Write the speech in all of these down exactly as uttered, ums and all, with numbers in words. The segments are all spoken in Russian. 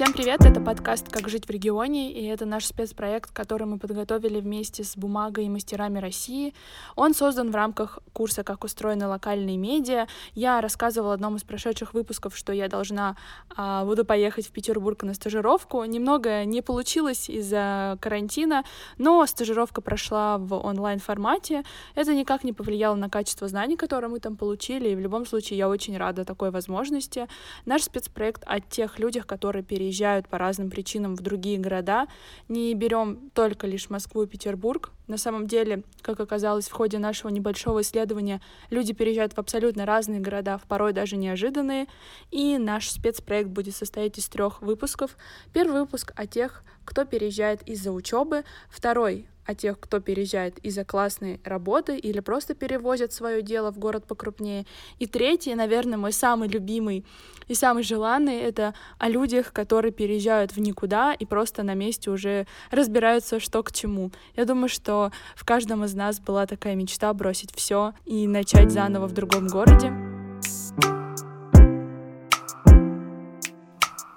Всем привет! Это подкаст «Как жить в регионе», и это наш спецпроект, который мы подготовили вместе с Бумагой и Мастерами России. Он создан в рамках курса «Как устроены локальные медиа». Я рассказывала в одном из прошедших выпусков, что я должна а, буду поехать в Петербург на стажировку. Немного не получилось из-за карантина, но стажировка прошла в онлайн-формате. Это никак не повлияло на качество знаний, которые мы там получили, и в любом случае я очень рада такой возможности. Наш спецпроект о тех людях, которые переехали переезжают по разным причинам в другие города. Не берем только лишь Москву и Петербург. На самом деле, как оказалось в ходе нашего небольшого исследования, люди переезжают в абсолютно разные города, в порой даже неожиданные. И наш спецпроект будет состоять из трех выпусков. Первый выпуск о тех, кто переезжает из-за учебы. Второй о тех, кто переезжает из-за классной работы или просто перевозят свое дело в город покрупнее. И третий, наверное, мой самый любимый и самый желанный, это о людях, которые переезжают в никуда и просто на месте уже разбираются, что к чему. Я думаю, что в каждом из нас была такая мечта бросить все и начать заново в другом городе.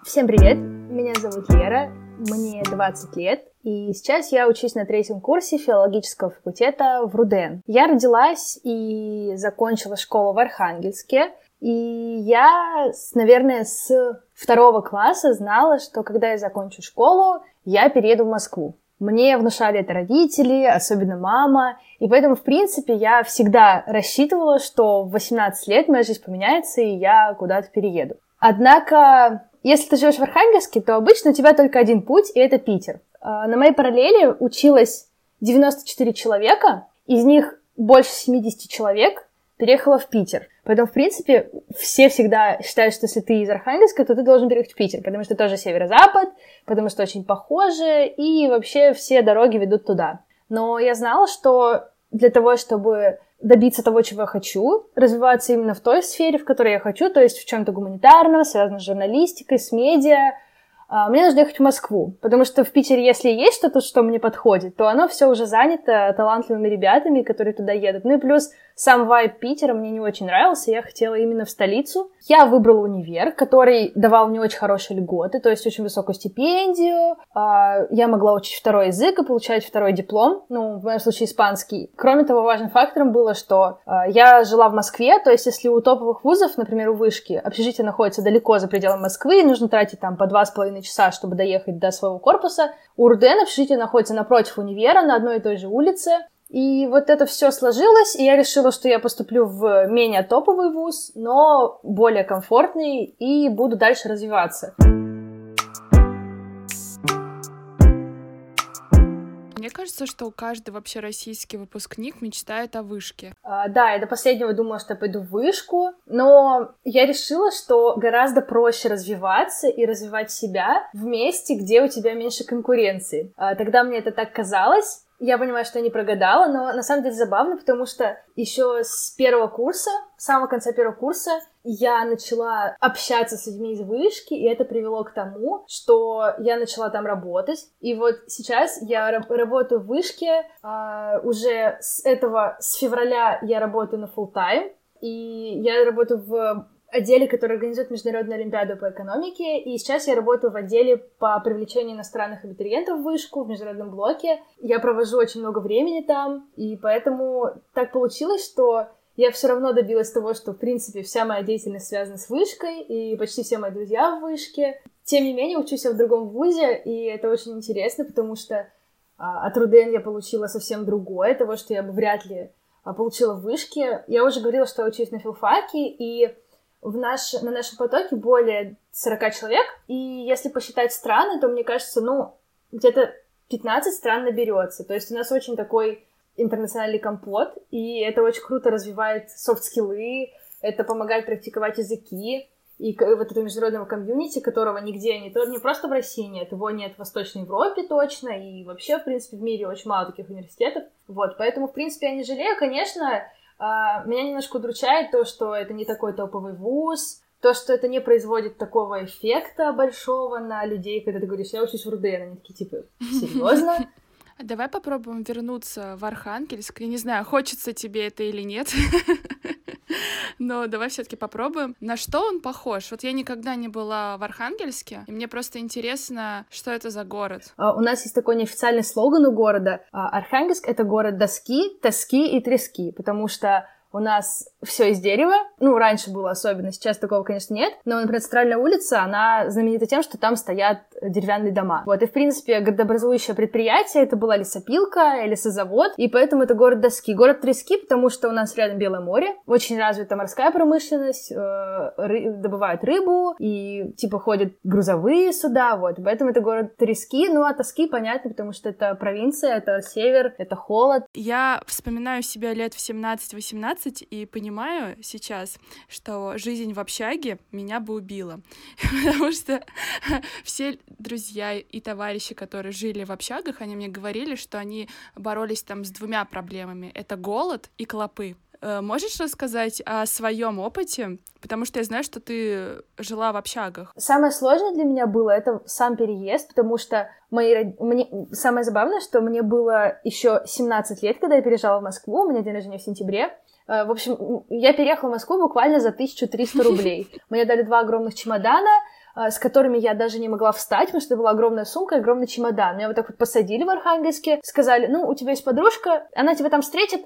Всем привет, меня зовут Лера. Мне двадцать лет, и сейчас я учусь на третьем курсе филологического факультета в РУДН. Я родилась и закончила школу в Архангельске, и я, наверное, с второго класса знала, что когда я закончу школу, я перееду в Москву. Мне внушали это родители, особенно мама, и поэтому, в принципе, я всегда рассчитывала, что в восемнадцать лет моя жизнь поменяется, и я куда-то перееду. Однако... Если ты живешь в Архангельске, то обычно у тебя только один путь, и это Питер. На моей параллели училось девяносто четыре человека, из них больше семьдесят человек переехало в Питер. Поэтому, в принципе, все всегда считают, что если ты из Архангельска, то ты должен переехать в Питер, потому что тоже северо-запад, потому что очень похоже, и вообще все дороги ведут туда. Но я знала, что для того, чтобы... добиться того, чего я хочу, развиваться именно в той сфере, в которой я хочу, то есть в чем-то гуманитарном, связанном с журналистикой, с медиа. Мне нужно ехать в Москву, потому что в Питере, если есть что-то, что мне подходит, то оно все уже занято талантливыми ребятами, которые туда едут. Ну и плюс сам вайб Питера мне не очень нравился, я хотела именно в столицу. Я выбрала универ, который давал мне очень хорошие льготы, то есть очень высокую стипендию. Я могла учить второй язык и получать второй диплом, ну, в моем случае испанский. Кроме того, важным фактором было, что я жила в Москве, то есть если у топовых вузов, например, у вышки, общежитие находится далеко за пределами Москвы, и нужно тратить там по два с половиной часа, чтобы доехать до своего корпуса. У РУДН общежитие находится напротив универа, на одной и той же улице. И вот это все сложилось, и я решила, что я поступлю в менее топовый вуз, но более комфортный, и буду дальше развиваться. Мне кажется, что каждый вообще российский выпускник мечтает о вышке. А, да, я до последнего думала, что я пойду в вышку, но я решила, что гораздо проще развиваться и развивать себя в месте, где у тебя меньше конкуренции. А, тогда мне это так казалось. Я понимаю, что я не прогадала, но на самом деле забавно, потому что еще с первого курса, с самого конца первого курса, я начала общаться с людьми из вышки, и это привело к тому, что я начала там работать. И вот сейчас я раб- работаю в вышке, э, уже с этого, с февраля я работаю на фулл-тайм, и я работаю в отделе, который организует Международную олимпиаду по экономике, и сейчас я работаю в отделе по привлечению иностранных абитуриентов в вышку, в международном блоке. Я провожу очень много времени там, и поэтому так получилось, что я все равно добилась того, что, в принципе, вся моя деятельность связана с вышкой, и почти все мои друзья в вышке. Тем не менее, учусь я в другом вузе, и это очень интересно, потому что а, от РУДН я получила совсем другое, того, что я бы вряд ли а, получила в вышке. Я уже говорила, что я учусь на филфаке, и В наш, на нашем потоке более сорок человек, и если посчитать страны, то, мне кажется, ну, где-то пятнадцать стран наберется. То есть у нас очень такой интернациональный компот, и это очень круто развивает софт-скиллы, это помогает практиковать языки, и вот этого международного комьюнити, которого нигде не, не просто в России нет, его нет в Восточной Европе точно, и вообще, в принципе, в мире очень мало таких университетов. Вот, поэтому, в принципе, я не жалею, конечно. Меня немножко удручает то, что это не такой топовый вуз, то, что это не производит такого эффекта большого на людей, когда ты говоришь, я учусь в РУДН, они такие, типа, серьезно? Давай попробуем вернуться в Архангельск. Я не знаю, хочется тебе это или нет. но давай все-таки попробуем. На что он похож? Вот я никогда не была в Архангельске, и мне просто интересно, что это за город. У нас есть такой неофициальный слоган у города. Архангельск — это город доски, тоски и трески, потому что у нас все из дерева. Ну, раньше было особенно, сейчас такого, конечно, нет. Но, например, центральная улица, она знаменита тем, что там стоят деревянные дома. Вот, и, в принципе, городообразующее предприятие — это была лесопилка, лесозавод, и поэтому это город доски. Город трески, потому что у нас рядом Белое море, очень развита морская промышленность, добывают рыбу, и, типа, ходят грузовые суда, вот. Поэтому это город трески, ну, а тоски, понятно, потому что это провинция, это север, это холод. Я вспоминаю себя лет в семнадцать-восемнадцать, и понимаю сейчас, что жизнь в общаге меня бы убила, потому что все друзья и товарищи, которые жили в общагах, они мне говорили, что они боролись там с двумя проблемами — это голод и клопы. Можешь рассказать о своем опыте? Потому что я знаю, что ты жила в общагах. Самое сложное для меня было — это сам переезд, потому что мои... мне... самое забавное, что мне было еще семнадцать лет, когда я переезжала в Москву, у меня день рождения в сентябре. В общем, я переехала в Москву буквально за тысячу триста рублей. Мне дали два огромных чемодана, с которыми я даже не могла встать, потому что была огромная сумка и огромный чемодан. Меня вот так вот посадили в Архангельске, сказали: ну, у тебя есть подружка, она тебя там встретит,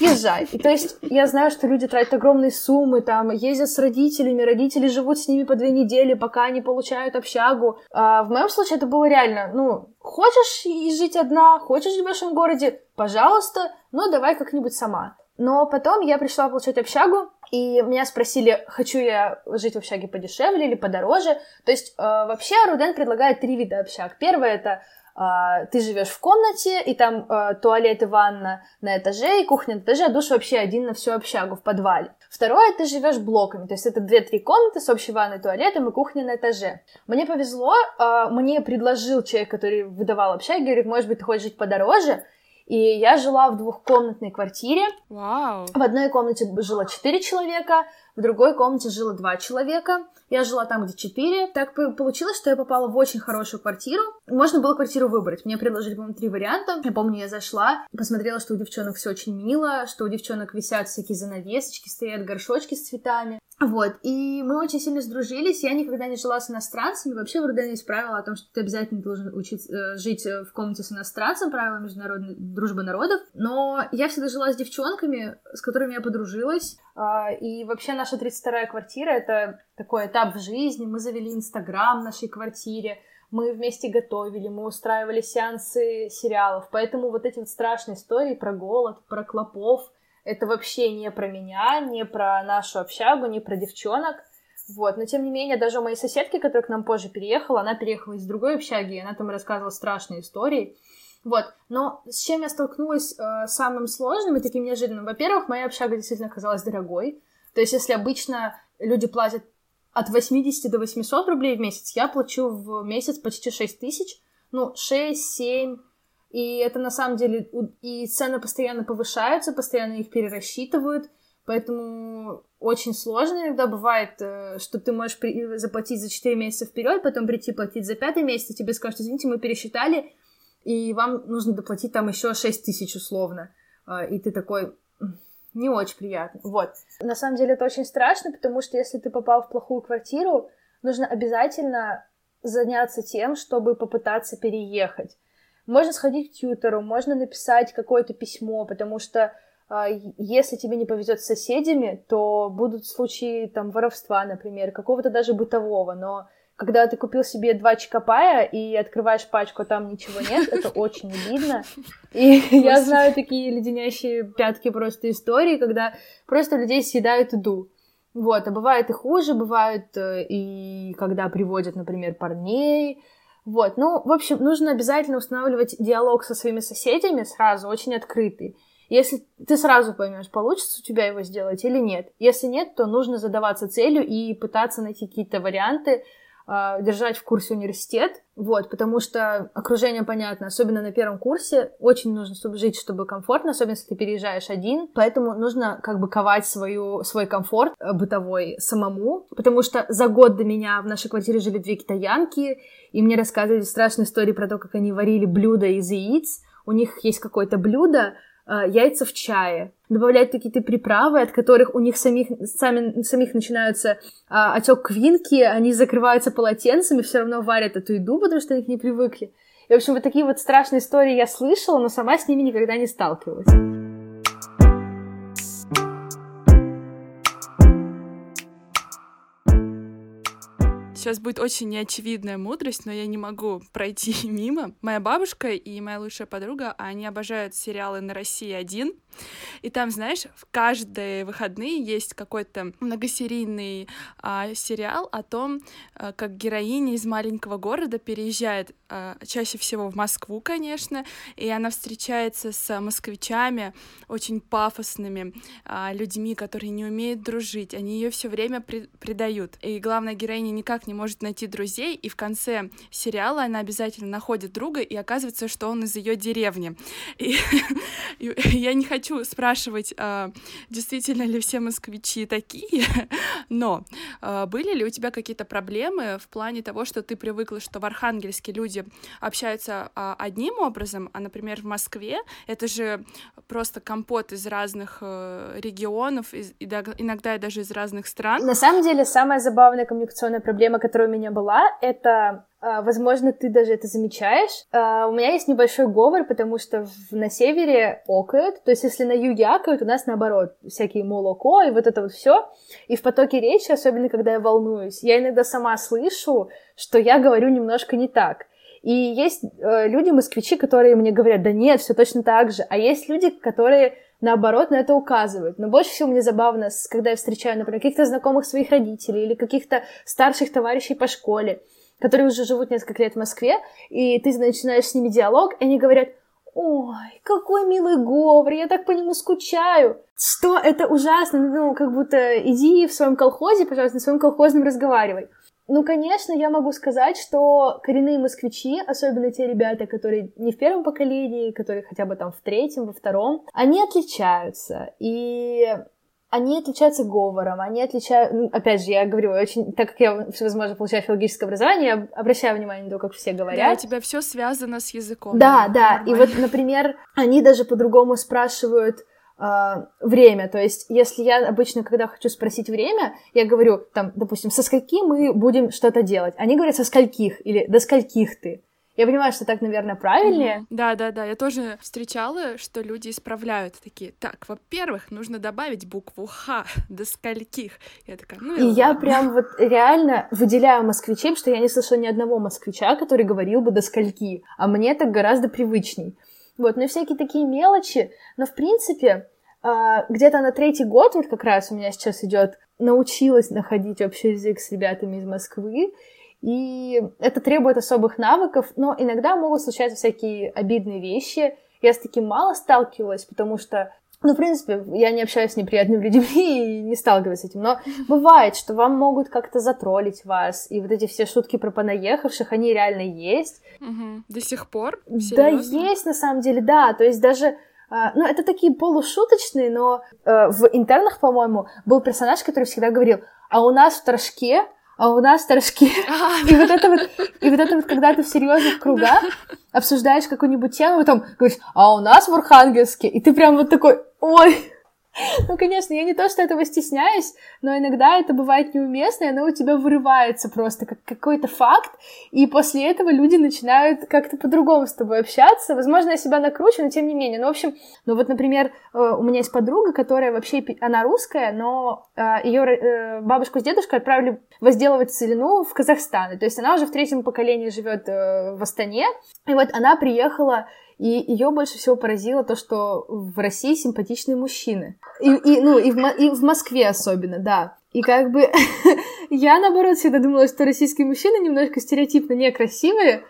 езжай. И то есть я знаю, что люди тратят огромные суммы, там, ездят с родителями, родители живут с ними по две недели, пока они получают общагу. А в моем случае это было реально, ну, хочешь жить одна, хочешь жить в большом городе, пожалуйста, но давай как-нибудь сама. Но потом я пришла получать общагу, и меня спросили, хочу я жить в общаге подешевле или подороже. То есть э, вообще РУДН предлагает три вида общаг. Первое — это э, ты живешь в комнате, и там э, туалет и ванна на этаже, и кухня на этаже, а душ вообще один на всю общагу в подвале. Второе — ты живешь блоками, то есть это две-три комнаты с общей ванной, туалетом и кухней на этаже. Мне повезло, э, мне предложил человек, который выдавал общаги, говорит: может быть, ты хочешь жить подороже? И я жила в двухкомнатной квартире. Wow. В одной комнате жило четыре человека, в другой комнате жило два человека. Я жила там, где четыре. Так получилось, что я попала в очень хорошую квартиру. Можно было квартиру выбрать. Мне предложили, по-моему, три варианта. Я помню, я зашла, посмотрела, что у девчонок все очень мило, что у девчонок висят всякие занавесочки, стоят горшочки с цветами. Вот. И мы очень сильно сдружились. Я никогда не жила с иностранцами. Вообще в РУДН есть правило о том, что ты обязательно должен учить, э, жить в комнате с иностранцем, правила международной дружбы народов. Но я всегда жила с девчонками, с которыми я подружилась. Э, и вообще наша тридцать вторая квартира — это такой этап в жизни. Мы завели Инстаграм в нашей квартире, мы вместе готовили, мы устраивали сеансы сериалов. Поэтому вот эти вот страшные истории про голод, про клопов — это вообще не про меня, не про нашу общагу, не про девчонок. Вот. Но, тем не менее, даже у моей соседки, которая к нам позже переехала, она переехала из другой общаги, и она там рассказывала страшные истории. Вот. Но с чем я столкнулась э, самым сложным и таким неожиданным? Во-первых, моя общага действительно оказалась дорогой. То есть, если обычно люди платят от восьмидесяти до восьмисот рублей в месяц, я плачу в месяц почти шесть тысяч. Ну, шесть, семь... И это, на самом деле, и цены постоянно повышаются, постоянно их перерасчитывают, поэтому очень сложно иногда бывает, что ты можешь заплатить за четыре месяца вперед, потом прийти платить за пятый месяц, и тебе скажут: извините, мы пересчитали, и вам нужно доплатить там еще шесть тысяч условно. И ты такой: не очень приятно. Вот. На самом деле это очень страшно, потому что если ты попал в плохую квартиру, нужно обязательно заняться тем, чтобы попытаться переехать. Можно сходить к тьютору, можно написать какое-то письмо, потому что э, если тебе не повезет с соседями, то будут случаи там воровства, например, какого-то даже бытового. Но когда ты купил себе два чокопая и открываешь пачку, а там ничего нет, это очень обидно. И я знаю такие леденящие пятки просто истории, когда просто людей съедают еду. Вот, а бывает и хуже, бывает и когда приводят, например, парней. Вот, ну, в общем, нужно обязательно устанавливать диалог со своими соседями сразу, очень открытый. Если ты сразу поймешь, получится у тебя его сделать или нет. Если нет, то нужно задаваться целью и пытаться найти какие-то варианты, э, держать в курсе университет, вот, потому что окружение понятно, особенно на первом курсе, очень нужно, чтобы жить, чтобы комфортно, особенно если ты переезжаешь один, поэтому нужно как бы ковать свою, свой комфорт э, бытовой самому, потому что за год до меня в нашей квартире жили две китаянки, и мне рассказывали страшные истории про то, как они варили блюда из яиц. У них есть какое-то блюдо, яйца в чае, добавляют какие-то приправы, от которых у них самих, сами, самих начинается а, отек квинки, они закрываются полотенцами, все равно варят эту еду, потому что они к ней привыкли. И, в общем, вот такие вот страшные истории я слышала, но сама с ними никогда не сталкивалась. Сейчас будет очень неочевидная мудрость, но я не могу пройти мимо. Моя бабушка и моя лучшая подруга, они обожают сериалы на России один. И там, знаешь, в каждые выходные есть какой-то многосерийный а, сериал о том, а, как героиня из маленького города переезжает а, чаще всего в Москву, конечно, и она встречается с москвичами, очень пафосными а, людьми, которые не умеют дружить, они ее все время при- предают. И главная героиня никак не может найти друзей, и в конце сериала она обязательно находит друга, и оказывается, что он из ее деревни. И я не хочу Хочу спрашивать, действительно ли все москвичи такие, но были ли у тебя какие-то проблемы в плане того, что ты привыкла, что в Архангельске люди общаются одним образом, а, например, в Москве это же просто компот из разных регионов, иногда и даже из разных стран? На самом деле, самая забавная коммуникационная проблема, которая у меня была, это... Возможно, ты даже это замечаешь. У меня есть небольшой говор, потому что на севере окают, то есть если на юге акают, у нас наоборот, всякие молоко и вот это вот все. И в потоке речи, особенно когда я волнуюсь, я иногда сама слышу, что я говорю немножко не так. И есть люди-москвичи, которые мне говорят, да нет, все точно так же. А есть люди, которые... наоборот, на это указывают. Но больше всего мне забавно, когда я встречаю, например, каких-то знакомых своих родителей или каких-то старших товарищей по школе, которые уже живут несколько лет в Москве, и ты начинаешь с ними диалог, и они говорят: «Ой, какой милый говор, я так по нему скучаю». Что? Это ужасно. Ну, как будто иди в своем колхозе, пожалуйста, на своем колхозном разговаривай. Ну, конечно, я могу сказать, что коренные москвичи, особенно те ребята, которые не в первом поколении, которые хотя бы там в третьем, во втором, они отличаются, и они отличаются говором, они отличаются... Ну, опять же, я говорю, очень... так как я, возможно, получаю филологическое образование, я обращаю внимание на то, как все говорят. Да, у тебя все связано с языком. Да, да, нормально. И вот, например, они даже по-другому спрашивают... время, то есть если я обычно, когда хочу спросить время, я говорю, там, допустим, со скольки мы будем что-то делать, они говорят со скольких или до скольких ты. Я понимаю, что так, наверное, правильнее. Да-да-да, я тоже встречала, что люди исправляют такие, так, во-первых, нужно добавить букву «Х» до скольких. Я такая, ну, и я прям вот реально выделяю москвичей, потому что я не слышала ни одного москвича, который говорил бы «до скольки», а мне так гораздо привычней. Вот, ну и всякие такие мелочи, но, в принципе, где-то на третий год, вот как раз у меня сейчас идет, научилась находить общий язык с ребятами из Москвы, и это требует особых навыков, но иногда могут случаться всякие обидные вещи, я с таким мало сталкивалась, потому что, ну, в принципе, я не общаюсь с неприятными людьми и не сталкиваюсь с этим, но бывает, что вам могут как-то затроллить вас, и вот эти все шутки про понаехавших, они реально есть. Угу. До сих пор? Серьезно? Да, есть, на самом деле, да, то есть даже, ну, это такие полушуточные, но в «Интернах», по-моему, был персонаж, который всегда говорил, а у нас в Торжке, а у нас в Торжке, и вот это вот, и вот это вот, когда ты в серьезных кругах обсуждаешь какую-нибудь тему, там говоришь, а у нас в Архангельске, и ты прям вот такой... Ой, ну, конечно, я не то, что этого стесняюсь, но иногда это бывает неуместно, и оно у тебя вырывается просто как какой-то факт, и после этого люди начинают как-то по-другому с тобой общаться. Возможно, я себя накручу, но тем не менее. Ну, в общем, ну вот, например, у меня есть подруга, которая вообще, она русская, но ее бабушку с дедушкой отправили возделывать целину в Казахстан. То есть она уже в третьем поколении живет в Астане, и вот она приехала... И ее больше всего поразило то, что в России симпатичные мужчины. И, и, ну, и, в, и в Москве особенно, да. И как бы я, наоборот, всегда думала, что российские мужчины немножко стереотипно некрасивые.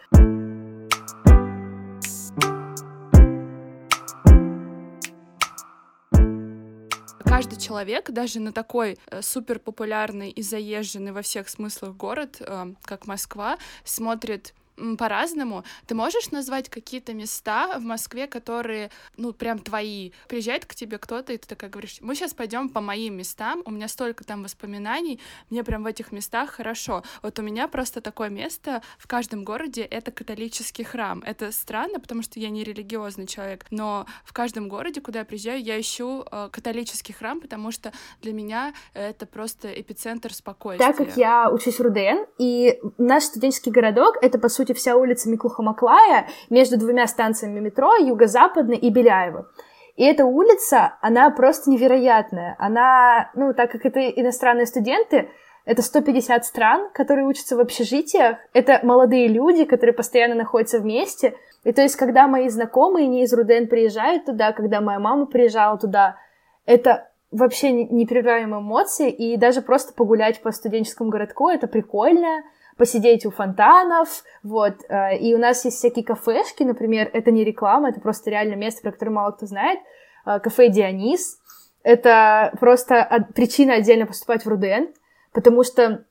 Каждый человек, даже на такой суперпопулярный и заезженный во всех смыслах город, как Москва, смотрит по-разному. Ты можешь назвать какие-то места в Москве, которые, ну, прям твои? Приезжает к тебе кто-то, и ты такая говоришь: мы сейчас пойдем по моим местам, у меня столько там воспоминаний, мне прям в этих местах хорошо. Вот у меня просто такое место в каждом городе — это католический храм. Это странно, потому что я не религиозный человек, но в каждом городе, куда я приезжаю, я ищу э, католический храм, потому что для меня это просто эпицентр спокойствия. Так как я учусь в РУДН, и наш студенческий городок — это, по сути, вся улица Миклухо-Маклая между двумя станциями метро, Юго-Западный и Беляево. И эта улица, она просто невероятная. Она, ну, так как это иностранные студенты, это сто пятьдесят стран, которые учатся в общежитиях, это молодые люди, которые постоянно находятся вместе. И то есть, когда мои знакомые не из РУДН приезжают туда, когда моя мама приезжала туда, это вообще непрерываемые эмоции, и даже просто погулять по студенческому городку — это прикольно, посидеть у фонтанов, вот, и у нас есть всякие кафешки, например, это не реклама, это просто реально место, про которое мало кто знает, кафе «Дионис», это просто причина отдельно поступать в РУДН, потому что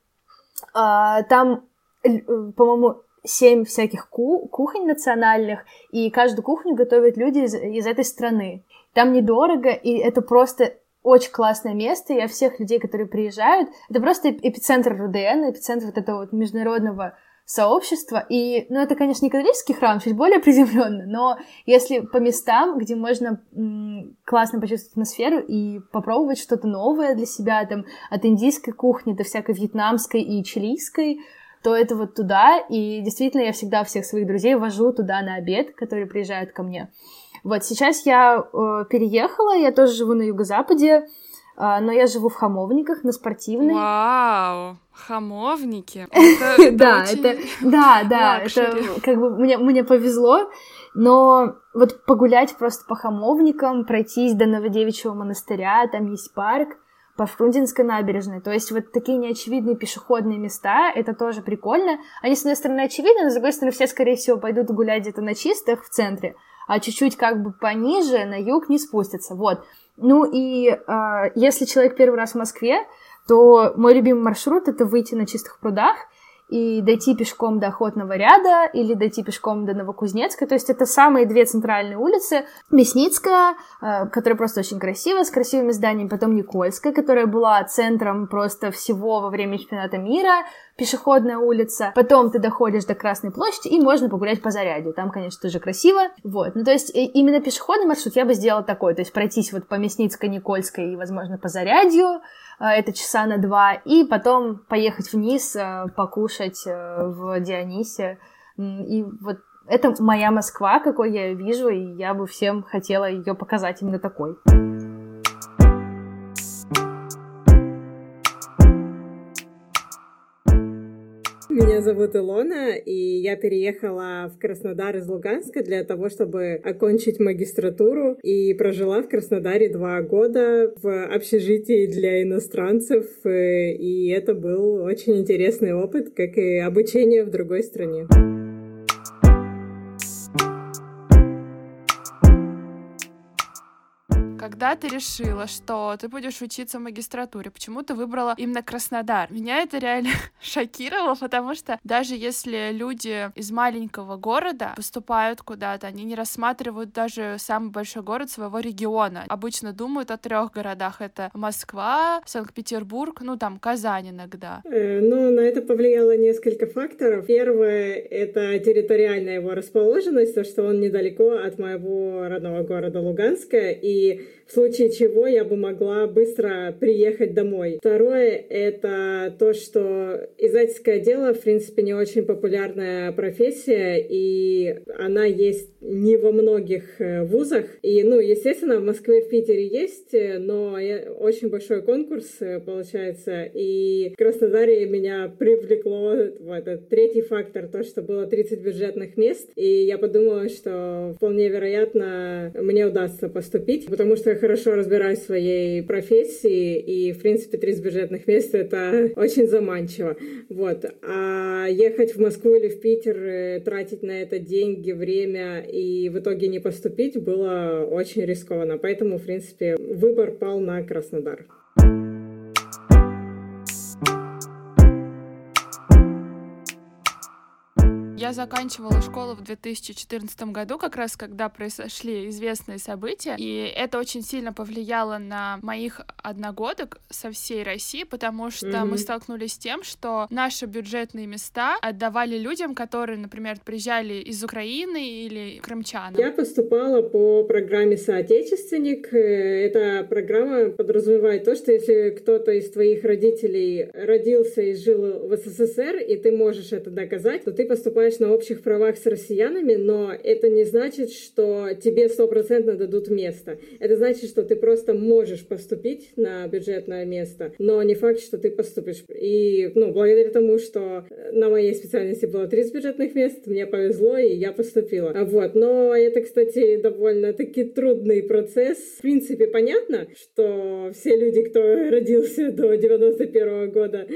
а, там, по-моему, семь всяких ку- кухонь национальных, и каждую кухню готовят люди из, из этой страны, там недорого, и это просто очень классное место, я всех людей, которые приезжают, это просто эпицентр РУДН, эпицентр вот этого вот международного сообщества, и, ну, это, конечно, не католический храм, чуть более приземленно, но если по местам, где можно м- классно почувствовать атмосферу и попробовать что-то новое для себя, там, от индийской кухни до всякой вьетнамской и чилийской, то это вот туда, и действительно я всегда всех своих друзей вожу туда на обед, которые приезжают ко мне. Вот, сейчас я э, переехала, я тоже живу на Юго-Западе, э, но я живу в Хамовниках, на Спортивной. Вау, Хамовники! Да, это, да, да, это как бы мне, мне повезло, но вот погулять просто по Хамовникам, пройтись до Новодевичьего монастыря, там есть парк, по Фрунзенской набережной, то есть вот такие неочевидные пешеходные места, это тоже прикольно. Они, с одной стороны, очевидны, но, с другой стороны, все, скорее всего, пойдут гулять где-то на Чистых в центре, а чуть-чуть как бы пониже, на юг, не спустятся, вот. Ну и э, если человек первый раз в Москве, то мой любимый маршрут — это выйти на Чистых прудах и дойти пешком до Охотного ряда или дойти пешком до Новокузнецка, то есть это самые две центральные улицы. Мясницкая, э, которая просто очень красивая, с красивыми зданиями, потом Никольская, которая была центром просто всего во время чемпионата мира, пешеходная улица, потом ты доходишь до Красной площади, и можно погулять по Зарядью, там, конечно, тоже красиво, вот, ну, то есть именно пешеходный маршрут я бы сделала такой, то есть пройтись вот по Мясницкой, Никольской и, возможно, по Зарядью, это часа на два, и потом поехать вниз, покушать в Дионисе, и вот это моя Москва, какой я ее вижу, и я бы всем хотела ее показать именно такой. Меня зовут Илона, и я переехала в Краснодар из Луганска для того, чтобы окончить магистратуру, и прожила в Краснодаре два года в общежитии для иностранцев, и это был очень интересный опыт, как и обучение в другой стране. Когда ты решила, что ты будешь учиться в магистратуре, почему ты выбрала именно Краснодар? Меня это реально шокировало, потому что даже если люди из маленького города поступают куда-то, они не рассматривают даже самый большой город своего региона. Обычно думают о трех городах. Это Москва, Санкт-Петербург, ну там Казань иногда. Э, ну, на это повлияло несколько факторов. Первое — это территориальная его расположенность, то, что он недалеко от моего родного города Луганска, и в случае чего я бы могла быстро приехать домой. Второе — это то, что издательское дело, в принципе, не очень популярная профессия, и она есть не во многих вузах. И, ну, естественно, в Москве, в Питере есть, но очень большой конкурс получается, и в Краснодаре меня привлекло вот этот третий фактор, то, что было тридцать бюджетных мест, и я подумала, что вполне вероятно мне удастся поступить, потому что что я хорошо разбираюсь в своей профессии, и, в принципе, тридцать бюджетных мест — это очень заманчиво. Вот. А ехать в Москву или в Питер, тратить на это деньги, время и в итоге не поступить было очень рискованно. Поэтому, в принципе, выбор пал на Краснодар. Я заканчивала школу в две тысячи четырнадцатом году, как раз когда произошли известные события, и это очень сильно повлияло на моих одногодок со всей России, потому что mm-hmm. мы столкнулись с тем, что наши бюджетные места отдавали людям, которые, например, приезжали из Украины или крымчанам. Я поступала по программе «Соотечественник». Эта программа подразумевает то, что если кто-то из твоих родителей родился и жил в СССР, и ты можешь это доказать, то ты поступаешь на общих правах с россиянами, но это не значит, что тебе стопроцентно дадут место. Это значит, что ты просто можешь поступить на бюджетное место, но не факт, что ты поступишь. И, ну, благодаря тому, что на моей специальности было тридцать бюджетных мест, мне повезло, и я поступила. Вот. Но это, кстати, довольно-таки трудный процесс. В принципе, понятно, что все люди, кто родился до девяносто первого года,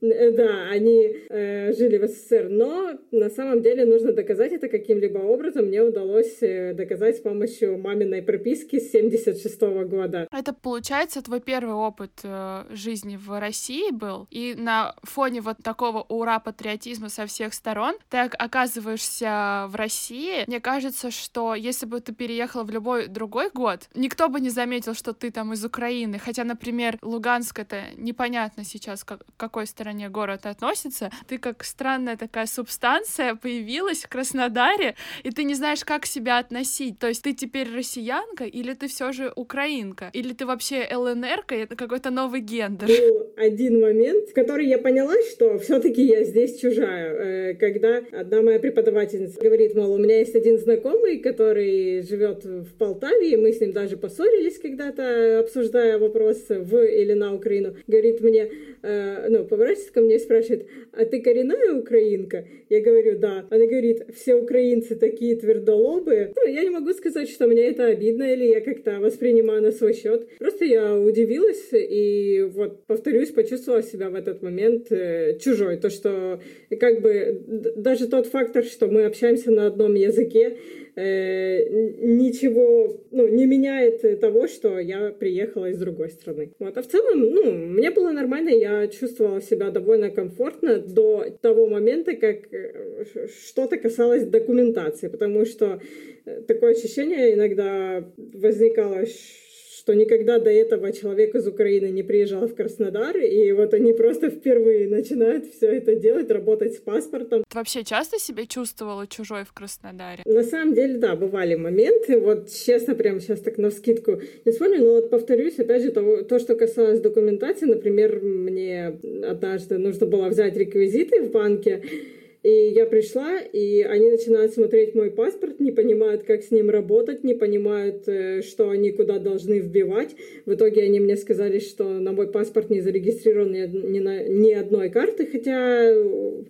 да, они э, жили в СССР, но на самом деле нужно доказать это каким-либо образом. Мне удалось доказать с помощью маминой прописки с семьдесят шестого года. Это, получается, твой первый опыт э, жизни в России был, и на фоне вот такого ура-патриотизма со всех сторон ты оказываешься в России. Мне кажется, что если бы ты переехала в любой другой год, никто бы не заметил, что ты там из Украины, хотя, например, Луганск — это непонятно сейчас, как, к какой стороне город относится. Ты как странная такая субстанция появилась в Краснодаре, и ты не знаешь, как себя относить. То есть ты теперь россиянка, или ты все же украинка, или ты вообще ЛНРка, это какой-то новый гендер. Был один момент, в который я поняла, что все-таки я здесь чужая, когда одна моя преподавательница говорит, мол, у меня есть один знакомый, который живет в Полтаве, и мы с ним даже поссорились когда-то, обсуждая вопрос в или на Украину. Говорит мне, э, ну, поворачивается ко мне и спрашивает, а ты коренная украинка? Я говорю, да. Она говорит, все украинцы такие твердолобые. Ну, я не могу сказать, что мне это обидно или я как-то воспринимаю на свой счет. Просто я удивилась и, вот, повторюсь, почувствовала себя в этот момент э, чужой. То, что как бы даже тот фактор, что мы общаемся на одном языке, Э, ничего, ну, не меняет того, что я приехала из другой страны. Вот. А в целом, ну, мне было нормально, я чувствовала себя довольно комфортно до того момента, как что-то касалось документации, потому что такое ощущение иногда возникало, что никогда до этого человек из Украины не приезжал в Краснодар, и вот они просто впервые начинают все это делать, работать с паспортом. Ты вообще часто себя чувствовала чужой в Краснодаре? На самом деле, да, бывали моменты, вот честно, прямо сейчас так навскидку не вспомню, но вот повторюсь, опять же, того, то, что касалось документации, например, мне однажды нужно было взять реквизиты в банке, и я пришла, и они начинают смотреть мой паспорт, не понимают, как с ним работать, не понимают, что они куда должны вбивать. В итоге они мне сказали, что на мой паспорт не зарегистрирован ни, на, ни одной карты, хотя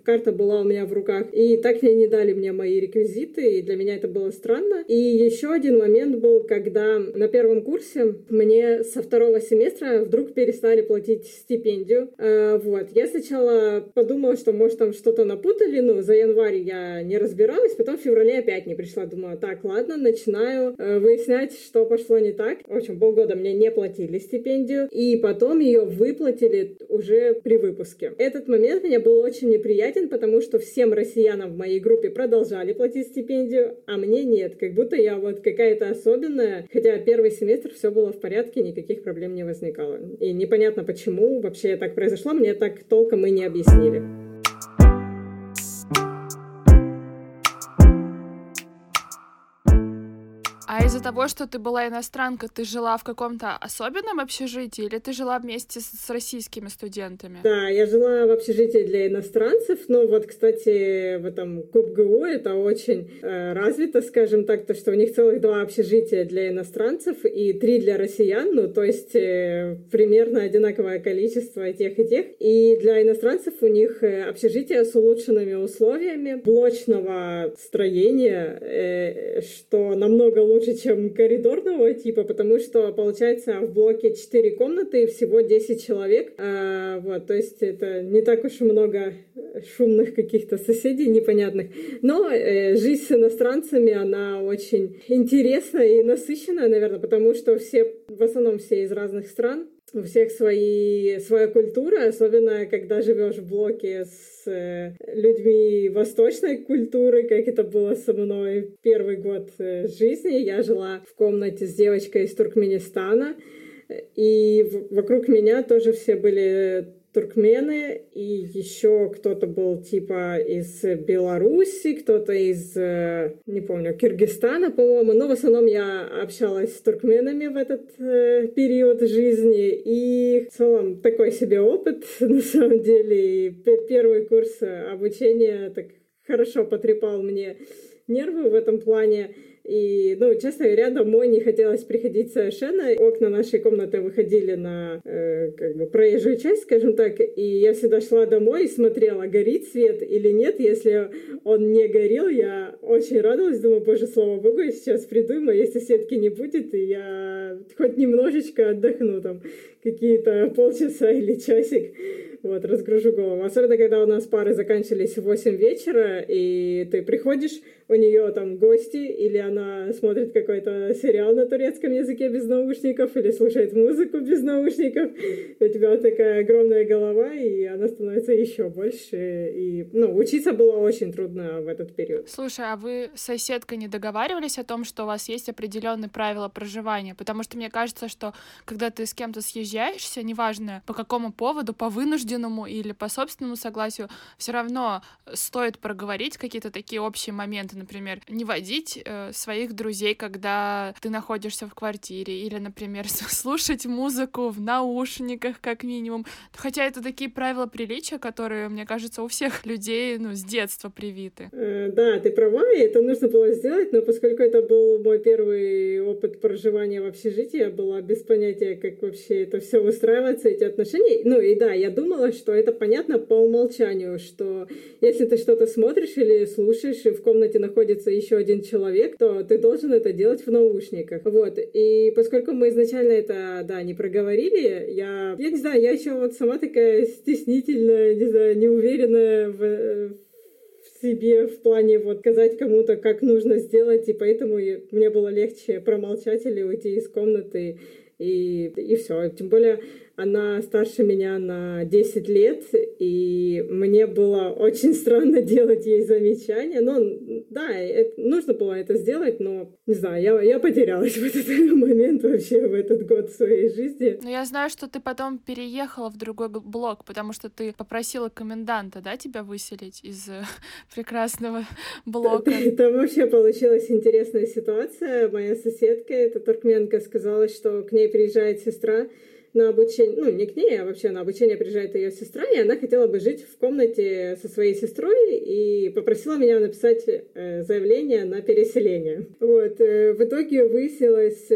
карта была у меня в руках. И так они не дали мне мои реквизиты, и для меня это было странно. И еще один момент был, когда на первом курсе мне со второго семестра вдруг перестали платить стипендию. Вот. Я сначала подумала, что, может, там что-то напутали, ну, за январь я не разбиралась, потом в феврале опять не пришла. Думала, так, ладно, начинаю э, выяснять, что пошло не так. В общем, полгода мне не платили стипендию, и потом ее выплатили уже при выпуске. Этот момент мне был очень неприятен, потому что всем россиянам в моей группе продолжали платить стипендию, а мне нет. Как будто я вот какая-то особенная. Хотя первый семестр все было в порядке, никаких проблем не возникало. И непонятно, почему вообще так произошло, мне так толком и не объяснили. А из-за того, что ты была иностранка, ты жила в каком-то особенном общежитии или ты жила вместе с, с российскими студентами? Да, я жила в общежитии для иностранцев. Ну вот, кстати, в этом КубГУ это очень э, развито, скажем так, то, что у них целых два общежития для иностранцев и три для россиян, ну то есть э, примерно одинаковое количество тех и тех. И для иностранцев у них общежитие с улучшенными условиями блочного строения, э, что намного лучше, чем коридорного типа, потому что, получается, в блоке четыре комнаты и всего десять человек. А, вот, то есть это не так уж и много шумных каких-то соседей непонятных. Но э, жизнь с иностранцами, она очень интересна и насыщенная, наверное, потому что все, в основном все из разных стран. У всех свои, своя культура, особенно когда живешь в блоке с людьми восточной культуры, как это было со мной первый год жизни. Я жила в комнате с девочкой из Туркменистана, и вокруг меня тоже все были туркмены, и еще кто-то был типа из Беларуси, кто-то из, не помню, Киргизстана, по-моему. Но в основном я общалась с туркменами в этот э, период жизни. И в целом такой себе опыт, на самом деле. Первый курс обучения так хорошо потрепал мне нервы в этом плане. И, ну, честно говоря, домой не хотелось приходить совершенно. Окна нашей комнаты выходили на э, как бы проезжую часть, скажем так, и я всегда шла домой и смотрела, горит свет или нет. Если он не горел, я очень радовалась, думаю, боже, слава богу, я сейчас приду, но если сетки не будет, и я хоть немножечко отдохну там какие-то полчаса или часик, вот, разгружу голову. Особенно, когда у нас пары заканчивались в восемь вечера, и ты приходишь, у нее там гости, или она Она смотрит какой-то сериал на турецком языке без наушников или слушает музыку без наушников. У тебя такая огромная голова, и она становится еще больше. И, ну, учиться было очень трудно в этот период. Слушай, а вы с соседкой не договаривались о том, что у вас есть определенные правила проживания? Потому что мне кажется, что когда ты с кем-то съезжаешься, неважно по какому поводу, по вынужденному или по собственному согласию, все равно стоит проговорить какие-то такие общие моменты. Например, не водить э, своих друзей, когда ты находишься в квартире, или, например, слушать музыку в наушниках, как минимум. Хотя это такие правила приличия, которые, мне кажется, у всех людей, ну, с детства привиты. Э, да, ты права, это нужно было сделать, но поскольку это был мой первый опыт проживания в общежитии, я была без понятия, как вообще это все выстраивается, эти отношения. Ну и да, я думала, что это понятно по умолчанию, что если ты что-то смотришь или слушаешь, и в комнате находится еще один человек, то ты должен это делать в наушниках. Вот. И поскольку мы изначально это, да, не проговорили, я, я не знаю, я еще вот сама такая стеснительная, не знаю, неуверенная в, в себе в плане вот сказать кому-то, как нужно сделать, и поэтому мне было легче промолчать или уйти из комнаты, и, и все. Тем более она старше меня на десять лет, и мне было очень странно делать ей замечания. Ну, да, это, нужно было это сделать, но, не знаю, я, я потерялась в этот момент вообще, в этот год своей жизни. Но я знаю, что ты потом переехала в другой блок, потому что ты попросила коменданта, да, тебя выселить из прекрасного блока. Там вообще получилась интересная ситуация. Моя соседка, эта туркменка, сказала, что к ней приезжает сестра, на обучение, ну, не к ней, а вообще на обучение приезжает ее сестра, и она хотела бы жить в комнате со своей сестрой и попросила меня написать заявление на переселение. Вот. В итоге выяснилось,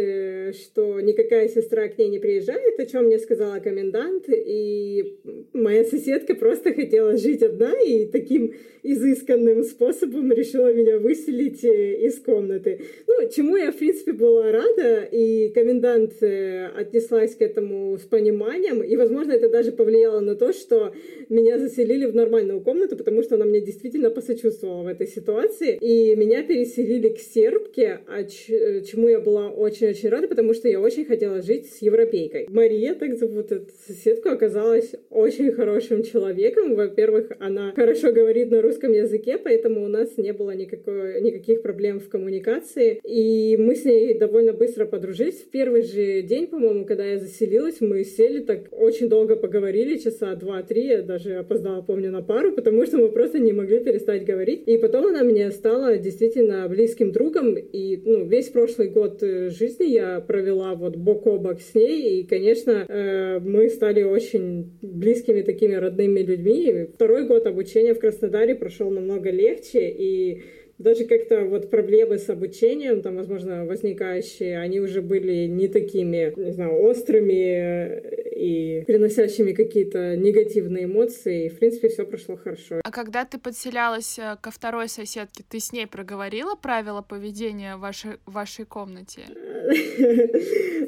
что никакая сестра к ней не приезжает, о чем мне сказала комендант, и моя соседка просто хотела жить одна, и таким изысканным способом решила меня выселить из комнаты. Ну, чему я, в принципе, была рада, и комендант отнеслась к этому с пониманием, и, возможно, это даже повлияло на то, что меня заселили в нормальную комнату, потому что она мне действительно посочувствовала в этой ситуации, и меня переселили к сербке, а ч- чему я была очень-очень рада, потому что я очень хотела жить с европейкой. Мария, так зовут эту соседку, оказалась очень хорошим человеком. Во-первых, она хорошо говорит на русском языке, поэтому у нас не было никакой, никаких проблем в коммуникации, и мы с ней довольно быстро подружились. В первый же день, по-моему, когда я заселилась, мы сели, так очень долго поговорили, часа два-три, я даже опоздала, помню, на пару, потому что мы просто не могли перестать говорить. И потом она мне стала действительно близким другом, и, ну, весь прошлый год жизни я провела вот бок о бок с ней, и, конечно, э, мы стали очень близкими такими родными людьми. И второй год обучения в Краснодаре прошел намного легче, и даже как-то вот проблемы с обучением, там, возможно, возникающие, они уже были не такими, не знаю, острыми и приносящими какие-то негативные эмоции. И, в принципе, все прошло хорошо. А когда ты подселялась ко второй соседке, ты с ней проговорила правила поведения в вашей, вашей комнате?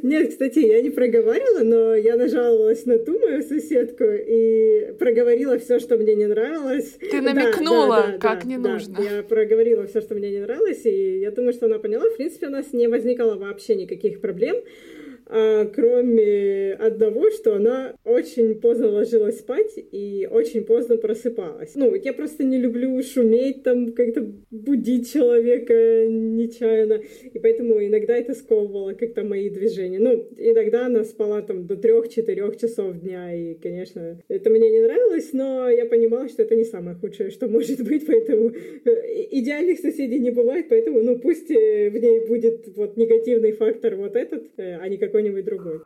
Нет, кстати, я не проговаривала, но я нажаловалась на ту мою соседку и проговорила все, что мне не нравилось. Ты намекнула, как не нужно. Я проговорила все, что мне не нравилось, и я думаю, что она поняла. В принципе, у нас не возникало вообще никаких проблем. кроме одного, что она очень поздно ложилась спать и очень поздно просыпалась. Ну, я просто не люблю шуметь, там, как-то будить человека нечаянно, и поэтому иногда это сковывало как-то мои движения. Ну, иногда она спала там до трех-четырех часов дня, и, конечно, это мне не нравилось, но я понимала, что это не самое худшее, что может быть, поэтому идеальных соседей не бывает, поэтому, ну, пусть в ней будет вот негативный фактор вот этот, а не какой какой-нибудь другой.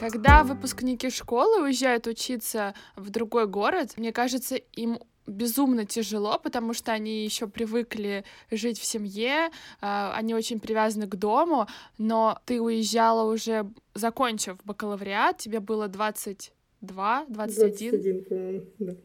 Когда выпускники школы уезжают учиться в другой город, мне кажется, им безумно тяжело, потому что они еще привыкли жить в семье, они очень привязаны к дому, но ты уезжала уже, закончив бакалавриат, тебе было двадцать... Два? Двадцать один?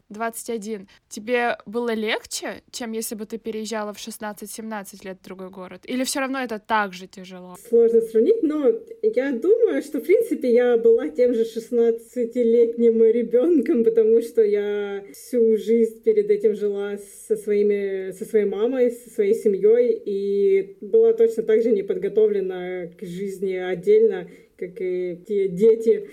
Двадцать один. Тебе было легче, чем если бы ты переезжала в шестнадцать-семнадцать лет в другой город? Или все равно это так же тяжело? Сложно сравнить, но я думаю, что, в принципе, я была тем же шестнадцатилетним ребенком, потому что я всю жизнь перед этим жила со, своими, со своей мамой, со своей семьей, и была точно так же не подготовлена к жизни отдельно, как и те дети,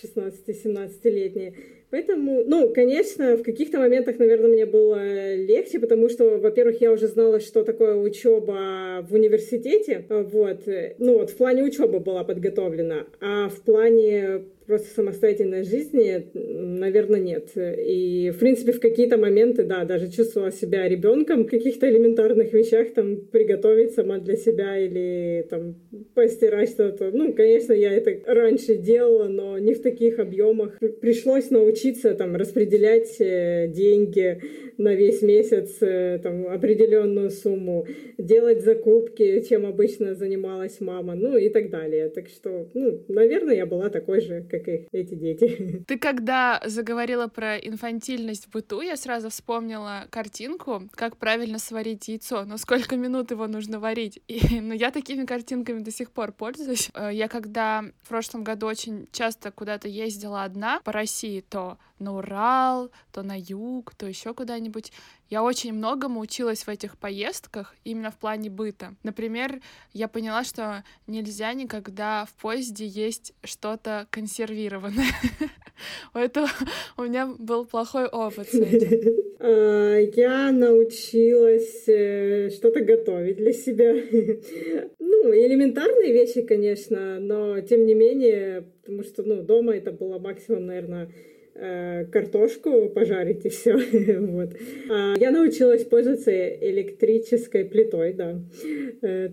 шестнадцати-семнадцатилетние. Поэтому, ну, конечно, в каких-то моментах, наверное, мне было легче, потому что, во-первых, я уже знала, что такое учеба в университете, вот, ну, вот в плане учебы была подготовлена, а в плане просто самостоятельной жизни, наверное, нет. И, в принципе, в какие-то моменты, да, даже чувствовала себя ребенком в каких-то элементарных вещах, там, приготовить сама для себя или, там, постирать что-то. Ну, конечно, я это раньше делала, но не в таких объемах. Пришлось научиться, там, распределять деньги на весь месяц, там, определенную сумму, делать закупки, чем обычно занималась мама, ну, и так далее. Так что, ну, наверное, я была такой же, как и эти дети. Ты когда заговорила про инфантильность в быту, я сразу вспомнила картинку, как правильно сварить яйцо, но сколько минут его нужно варить. И, ну, я такими картинками до сих пор пользуюсь. Я когда в прошлом году очень часто куда-то ездила одна по России, то на Урал, то на юг, то еще куда-нибудь. Я очень многому училась в этих поездках, именно в плане быта. Например, я поняла, что нельзя никогда в поезде есть что-то консервированное. Поэтому у меня был плохой опыт. Я научилась что-то готовить для себя. Ну, элементарные вещи, конечно, но тем не менее, потому что, ну, дома это было максимум, наверное, картошку пожарить и все. Вот. Я научилась пользоваться электрической плитой, да,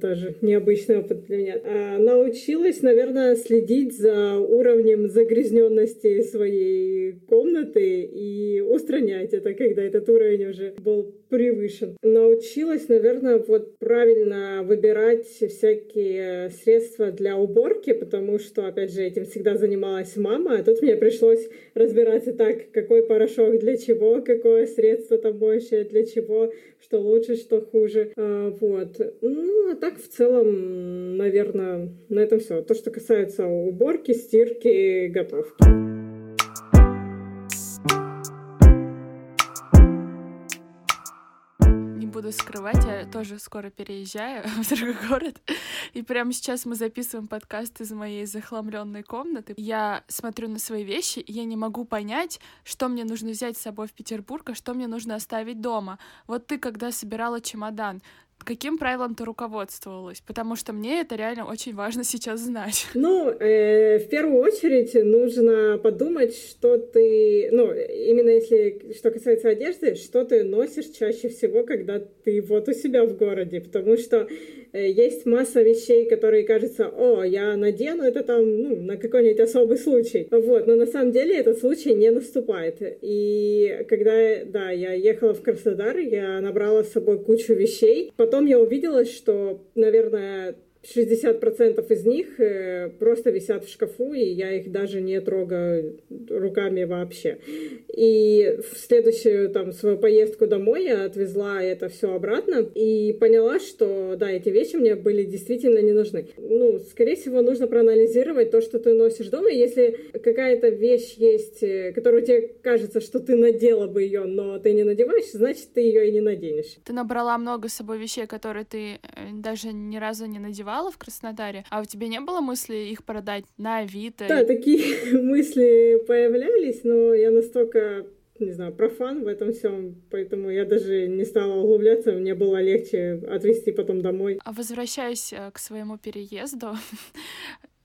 тоже необычный опыт для меня. Научилась, наверное, следить за уровнем загрязненности своей комнаты и устранять это, когда этот уровень уже был превышен. Научилась, наверное, вот правильно выбирать всякие средства для уборки, потому что, опять же, этим всегда занималась мама, а тут мне пришлось разбираться так, какой порошок для чего, какое средство там больше для чего, что лучше, что хуже. А, вот. Ну, а так в целом, наверное, на этом все. То, что касается уборки, стирки, готовки. Буду скрывать, я тоже скоро переезжаю в другой город, и прямо сейчас мы записываем подкаст из моей захламленной комнаты. Я смотрю на свои вещи, и я не могу понять, что мне нужно взять с собой в Петербург, а что мне нужно оставить дома. Вот ты, когда собирала чемодан, каким правилам ты руководствовалась? Потому что мне это реально очень важно сейчас знать. Ну, э, в первую очередь нужно подумать, что ты... Ну, именно если что касается одежды, что ты носишь чаще всего, когда ты вот у себя в городе. Потому что э, есть масса вещей, которые кажутся, о, я надену это там, ну, на какой-нибудь особый случай. Вот, но на самом деле этот случай не наступает. И когда, да, я ехала в Краснодар, я набрала с собой кучу вещей. Потом я увидела, что, наверное, шестьдесят процентов из них просто висят в шкафу, и я их даже не трогаю руками вообще. И в следующую там, свою поездку домой я отвезла это все обратно и поняла, что да, эти вещи мне были действительно не нужны. Ну, скорее всего, нужно проанализировать то, что ты носишь дома. Если какая-то вещь есть, которую тебе кажется, что ты надела бы ее, но ты не надеваешь, значит, ты ее и не наденешь. Ты набрала много с собой вещей, которые ты даже ни разу не надевала в Краснодаре, а у тебя не было мысли их продать на Авито? Да, такие мысли появлялись, но я настолько, не знаю, профан в этом всем, поэтому я даже не стала углубляться, мне было легче отвезти потом домой. А возвращаясь к своему переезду,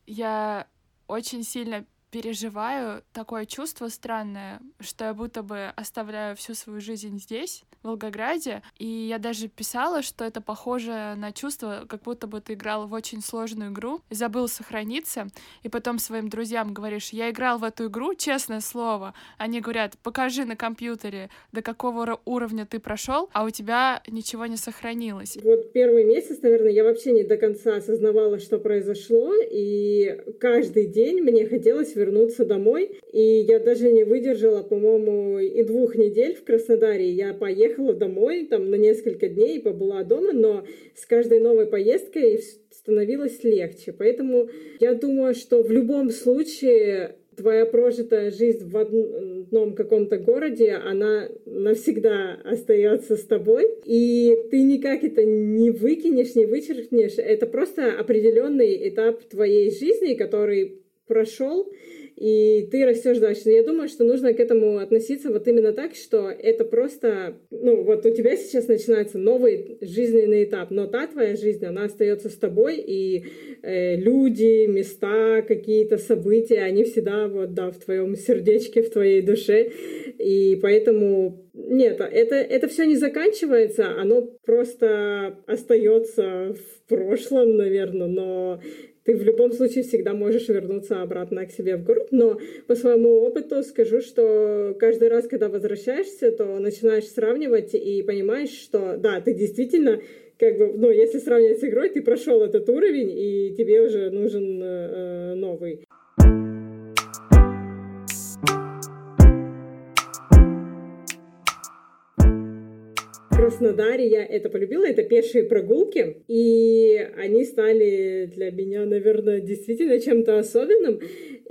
я очень сильно переживаю такое чувство странное, что я будто бы оставляю всю свою жизнь здесь, в Волгограде, и я даже писала, что это похоже на чувство, как будто бы ты играл в очень сложную игру, забыл сохраниться, и потом своим друзьям говоришь, я играл в эту игру, честное слово. Они говорят, покажи на компьютере, до какого уровня ты прошел, а у тебя ничего не сохранилось. Вот первый месяц, наверное, я вообще не до конца осознавала, что произошло, и каждый день мне хотелось вернуться домой, и я даже не выдержала, по-моему, и двух недель в Краснодаре. Я поехала домой там на несколько дней и побыла дома, но с каждой новой поездкой становилось легче. Поэтому я думаю, что в любом случае твоя прожитая жизнь в одном каком-то городе, она навсегда остается с тобой, и ты никак это не выкинешь, не вычеркнешь. Это просто определенный этап твоей жизни, который прошел, и ты растешь дальше. Но я думаю, что нужно к этому относиться вот именно так, что это просто, ну, вот у тебя сейчас начинается новый жизненный этап, но та твоя жизнь, она остается с тобой, и э, люди, места, какие-то события, они всегда вот, да, в твоем сердечке, в твоей душе, и поэтому нет, это, это все не заканчивается, оно просто остается в прошлом, наверное, но ты в любом случае всегда можешь вернуться обратно к себе в город, но по своему опыту скажу, что каждый раз, когда возвращаешься, то начинаешь сравнивать и понимаешь, что да, ты действительно, как бы, ну, если сравнивать с игрой, ты прошел этот уровень, и тебе уже нужен э, новый. В Краснодаре я это полюбила, это пешие прогулки, и они стали для меня, наверное, действительно чем-то особенным.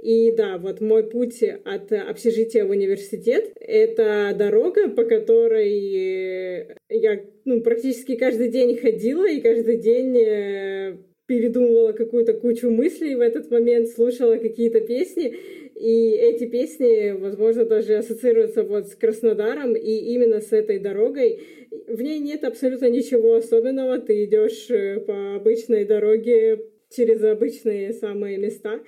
И да, вот мой путь от общежития в университет — это дорога, по которой я, ну, практически каждый день ходила, и каждый день передумывала какую-то кучу мыслей в этот момент, слушала какие-то песни. И эти песни, возможно, даже ассоциируются вот с Краснодаром и именно с этой дорогой. В ней нет абсолютно ничего особенного. Ты идешь по обычной дороге через обычные самые места.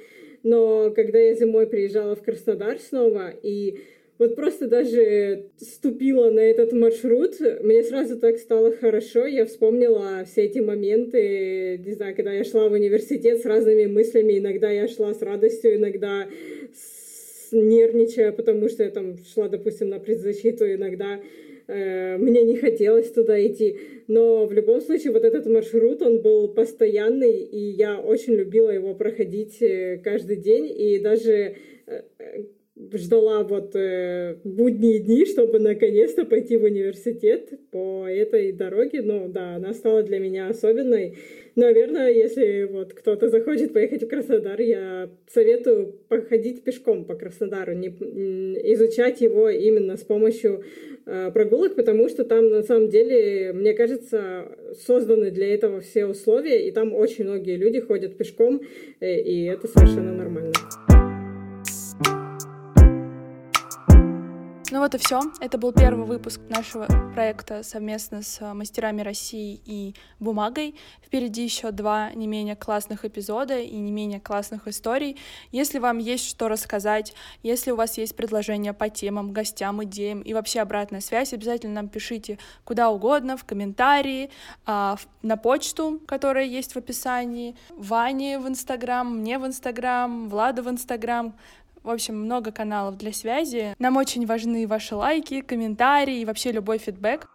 Но когда я зимой приезжала в Краснодар снова и вот просто даже ступила на этот маршрут, мне сразу так стало хорошо, я вспомнила все эти моменты, не знаю, когда я шла в университет с разными мыслями, иногда я шла с радостью, иногда с... нервничая, потому что я там шла, допустим, на предзащиту, иногда э, мне не хотелось туда идти, но в любом случае вот этот маршрут, он был постоянный, и я очень любила его проходить каждый день, и даже э, ждала вот э, будние дни, чтобы наконец-то пойти в университет по этой дороге. Ну да, она стала для меня особенной. Наверное, если вот кто-то захочет поехать в Краснодар, я советую походить пешком по Краснодару, не, изучать его именно с помощью э, прогулок, потому что там на самом деле, мне кажется, созданы для этого все условия, и там очень многие люди ходят пешком, э, и это совершенно нормально. Ну вот и все. Это был первый выпуск нашего проекта совместно с Мастерами России и Бумагой. Впереди еще два не менее классных эпизода и не менее классных историй. Если вам есть что рассказать, если у вас есть предложения по темам, гостям, идеям и вообще обратная связь, обязательно нам пишите куда угодно, в комментарии, на почту, которая есть в описании, Ване в Инстаграм, мне в Инстаграм, Владу в Инстаграм. В общем, много каналов для связи. Нам очень важны ваши лайки, комментарии и вообще любой фидбэк.